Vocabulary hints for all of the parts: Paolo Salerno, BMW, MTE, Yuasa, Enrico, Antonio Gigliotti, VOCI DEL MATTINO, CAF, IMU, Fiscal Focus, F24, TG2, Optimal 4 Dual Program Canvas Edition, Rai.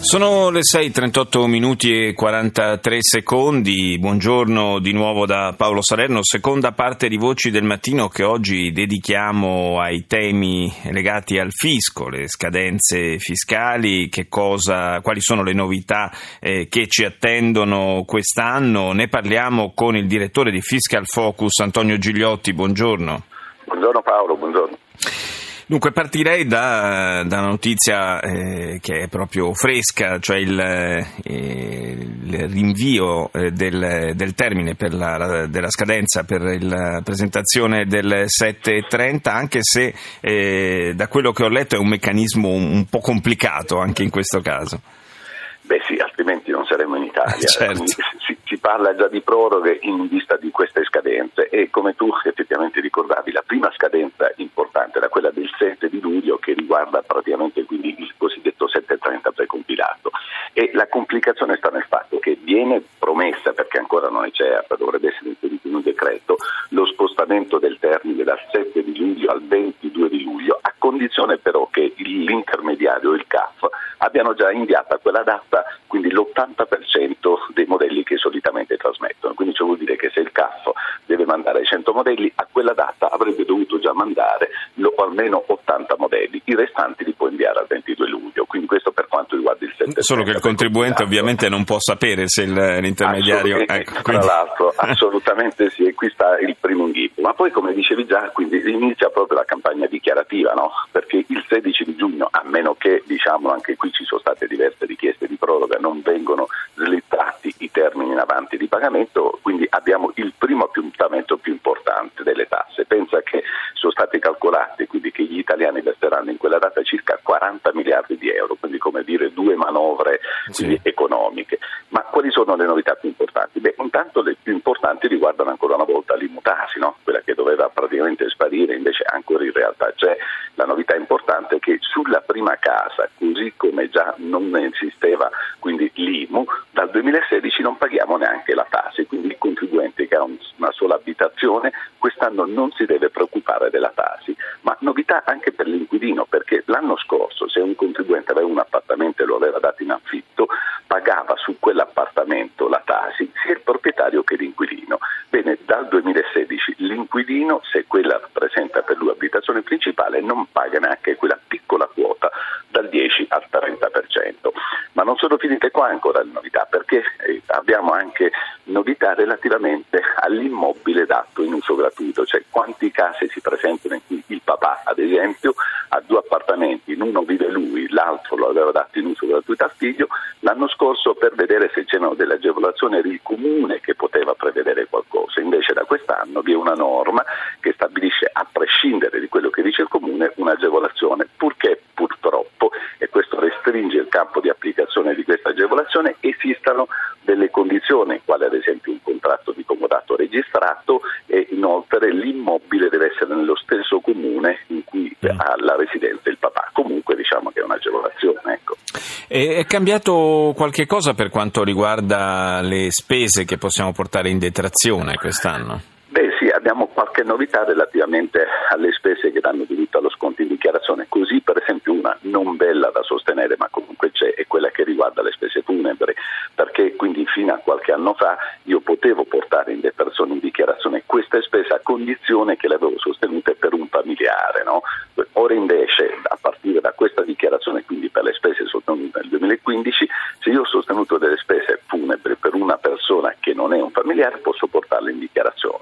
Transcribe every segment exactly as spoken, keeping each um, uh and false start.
Sono le sei e trentotto minuti e quarantatré secondi, buongiorno di nuovo da Paolo Salerno, seconda parte di Voci del Mattino che oggi dedichiamo ai temi legati al fisco, le scadenze fiscali, che cosa, quali sono le novità eh, che ci attendono quest'anno. Ne parliamo con il direttore di Fiscal Focus, Antonio Gigliotti, buongiorno. Buongiorno Paolo, buongiorno. Dunque partirei da, da una notizia eh, che è proprio fresca, cioè il, eh, il rinvio eh, del, del termine per la, della scadenza per la presentazione del sette e trenta, anche se eh, da quello che ho letto è un meccanismo un, un po' complicato anche in questo caso. Beh sì, altrimenti non saremmo in Italia. Certo. Si, si parla già di proroghe in vista di queste scadenze e come tu effettivamente ricordavi, la prima scadenza importante era quella del sette di luglio che riguarda praticamente quindi il cosiddetto sette e trenta precompilato. E la complicazione sta nel fatto che viene promessa, perché ancora non è certa, dovrebbe essere inserito in un decreto, lo spostamento del termine dal sette di luglio al ventidue di luglio, a condizione però che l'intermediario, il C A F, abbiano già inviato a quella data quindi l'ottanta per cento dei modelli che solitamente trasmettono, quindi ciò vuol dire che se il C A F deve mandare cento modelli a quella data avrebbe dovuto già mandare lo, almeno ottanta modelli, i restanti li può inviare al ventidue luglio, quindi questo per quanto riguarda il sette. Solo che il contribuente ovviamente non può sapere se l'intermediario... Ecco, tra quindi... l'altro, assolutamente sì, e qui sta il primo inghippo, ma poi come dicevi già, quindi inizia proprio la campagna dichiarativa, no? Perché il sedici di giugno, a meno che diciamo anche qui ci sono state diverse richieste di proroga, non vengono slittati i termini in avanti di pagamento, quindi abbiamo il primo appuntamento più importante delle tasse. Pensa che sono state calcolate quindi che gli italiani verseranno in quella data circa quaranta miliardi di euro, quindi come dire due manovre quindi, sì. economiche. Ma quali sono le novità più importanti? Beh, intanto le più importanti riguardano ancora una volta l'immutasi, no? Quella che doveva praticamente sparire invece ancora in realtà c'è. La novità importante è che sulla prima casa, così come già non esisteva quindi l'I M U, dal duemilasedici non paghiamo neanche la tassa, quindi il contribuente che ha una sola abitazione quest'anno non si deve preoccupare della tassa. Ma novità anche per l'inquilino, perché l'anno scorso se un contribuente aveva un appartamento e lo aveva dato in affitto pagava su quell'appartamento la tassa sia il proprietario che l'inquilino. Bene, dal duemilasedici l'inquilino, se quella rappresenta per lui abitazione principale, non paga neanche quella piccola quota dal dieci al trenta per cento. Ma non sono finite qua ancora le novità, perché abbiamo anche novità relativamente all'immobile dato in uso gratuito, cioè quanti casi si presentano in cui il papà, ad esempio, ha due appartamenti, in uno vive lui, l'altro lo aveva dato in uso gratuito al figlio. L'anno scorso per vedere se c'erano delle agevolazioni era il comune che poteva prevedere qualcosa, invece da quest'anno vi è una norma che stabilisce, a prescindere di quello che dice il comune, un'agevolazione, purché purtroppo, e questo restringe il campo di applicazione di questa agevolazione, esistano delle condizioni, quale ad esempio un contratto di comodato registrato, e inoltre l'immobile deve essere nello stesso comune in cui ha la residenza il papà. Comunque diciamo che è un'agevolazione. Ecco. È cambiato qualche cosa per quanto riguarda le spese che possiamo portare in detrazione quest'anno? Beh sì, abbiamo qualche novità relativamente alle spese che danno diritto allo sconto in dichiarazione, così per esempio una non bella da sostenere ma comunque c'è, è quella che riguarda le spese funebri, perché quindi fino a qualche anno fa io potevo portare in detrazione in dichiarazione questa spesa a condizione che le avevo sostenute per un familiare, no? Ora invece a partire da questa dichiarazione, quindi per le spese sostenute nel duemilaquindici, se io ho sostenuto delle spese funebri per una persona che non è un familiare posso portarle in dichiarazione.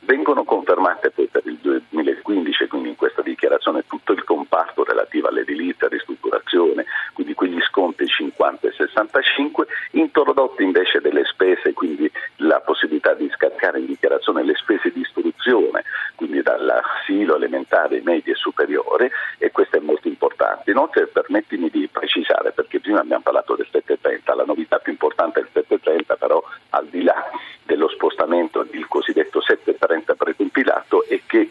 Vengono confermate poi per il duemilaquindici, quindi in questa dichiarazione, tutto il comparto relativo all'edilizia, ristrutturazione, quindi quegli sconti cinquanta e sessantacinque, introdotte invece delle spese, quindi la possibilità di scaricare in dichiarazione le spese di istruzione, quindi dall'asilo elementare, medio e superiore, e questo è molto importante. Inoltre permettimi di precisare, perché prima abbiamo parlato del sette e trenta, la novità più importante del sette e trenta però al di là dello spostamento del cosiddetto sette e trenta precompilato è che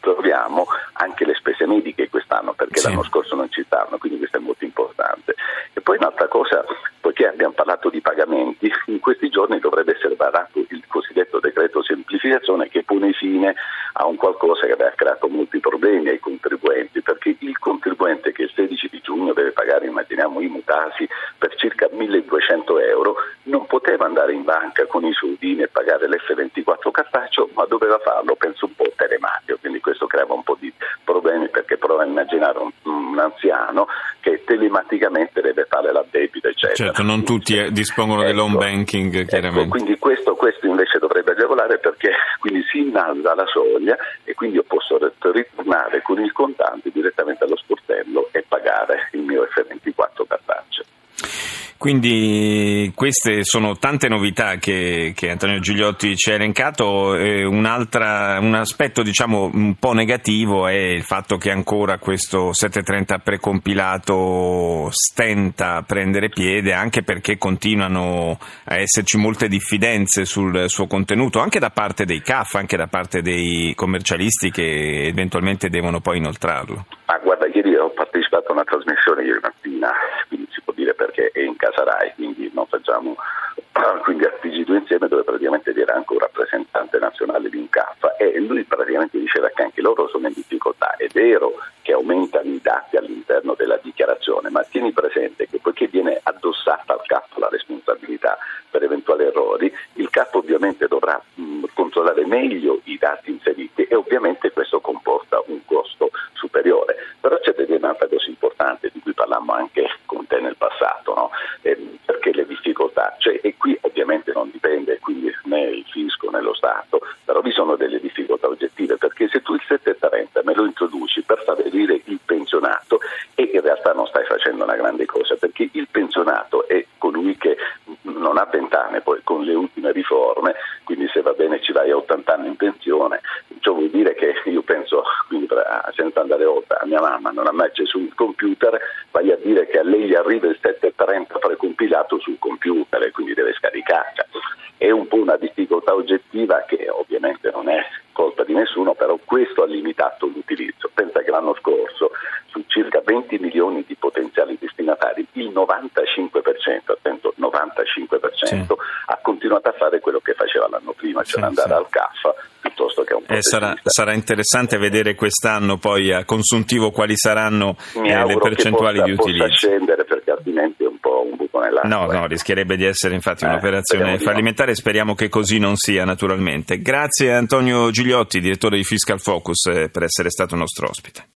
troviamo anche le spese mediche quest'anno, perché sì. l'anno scorso non ci stavano, quindi questo è molto importante. E poi una cosa, poiché abbiamo parlato di pagamenti, in questi giorni dovrebbe essere varato il cosiddetto decreto semplificazione, che pone fine a un qualcosa che aveva creato molti problemi ai contribuenti, perché il contribuente che il sedici di giugno deve pagare, immaginiamo, i mutasi per circa milleduecento euro, non poteva andare in banca con i soldini e pagare l'F ventiquattro cartaceo, ma doveva farlo, penso un po' telematico, quindi questo creava un po' di problemi, perché prova a immaginare un, un anziano che telematicamente deve fare la debita, eccetera. Certo, non tutti eh, dispongono, ecco, dell'home banking, chiaramente. Ecco, quindi questo, questo invece dovrebbe agevolare, perché quindi si innalza la soglia e quindi io posso ritornare con il contante direttamente allo sportello e pagare il mio F ventiquattro cartaceo. Quindi queste sono tante novità che, che Antonio Gigliotti ci ha elencato. Eh, un'altra, un aspetto diciamo un po' negativo è il fatto che ancora questo settecentotrenta precompilato stenta a prendere piede, anche perché continuano a esserci molte diffidenze sul suo contenuto, anche da parte dei C A F, anche da parte dei commercialisti che eventualmente devono poi inoltrarlo. Ma guarda, ieri ho partecipato a una trasmissione ieri mattina, quindi si può dire perché è in casa Rai, quindi non facciamo quindi a T G due insieme, dove praticamente era anche un rappresentante nazionale di un C A F, e lui praticamente diceva che anche loro sono in difficoltà. È vero che aumentano i dati all'interno della dichiarazione, ma tieni presente che poiché viene addossata al C A F la responsabilità per eventuali errori, il C A F ovviamente dovrà mh, controllare meglio i dati inseriti, e ovviamente questo comporta un costo superiore. Però c'è un'altra cosa importante di cui parlammo anche con te nel passato, no? Eh, perché le difficoltà, cioè, e qui ovviamente non dipende quindi né il fisco né lo Stato, però vi sono delle difficoltà oggettive, perché se tu il settecentotrenta me lo introduci per favorire il pensionato, e in realtà non stai facendo una grande cosa, perché il pensionato è colui che non ha vent'anni, poi con le ultime riforme, quindi se va bene ci vai a ottant'anni in pensione, ciò vuol dire che io penso, quindi senza andare oltre, a mia mamma non ha mai acceso un computer, vai a dire che a lei gli arriva il settecentotrenta precompilato sul computer e quindi deve scaricarla. È un po' una difficoltà oggettiva che ovviamente non è colpa di nessuno, però questo ha limitato l'utilizzo. Pensa che l'anno scorso su circa venti milioni di potenziali destinatari il novantacinque per cento, attento, novantacinque per cento sì, ha continuato a fare quello che faceva l'anno prima, cioè sì, andare sì. al C A F piuttosto che a un eh, sarà, sarà interessante vedere quest'anno poi a consuntivo quali saranno eh, le percentuali possa, di utilizzo. Possa scendere, perché altrimenti è un po' un buco nell'acqua. No, eh. no, rischierebbe di essere infatti eh, un'operazione fallimentare, speriamo che così non sia, naturalmente. Grazie Antonio Gigliotti, direttore di Fiscal Focus, per essere stato nostro ospite.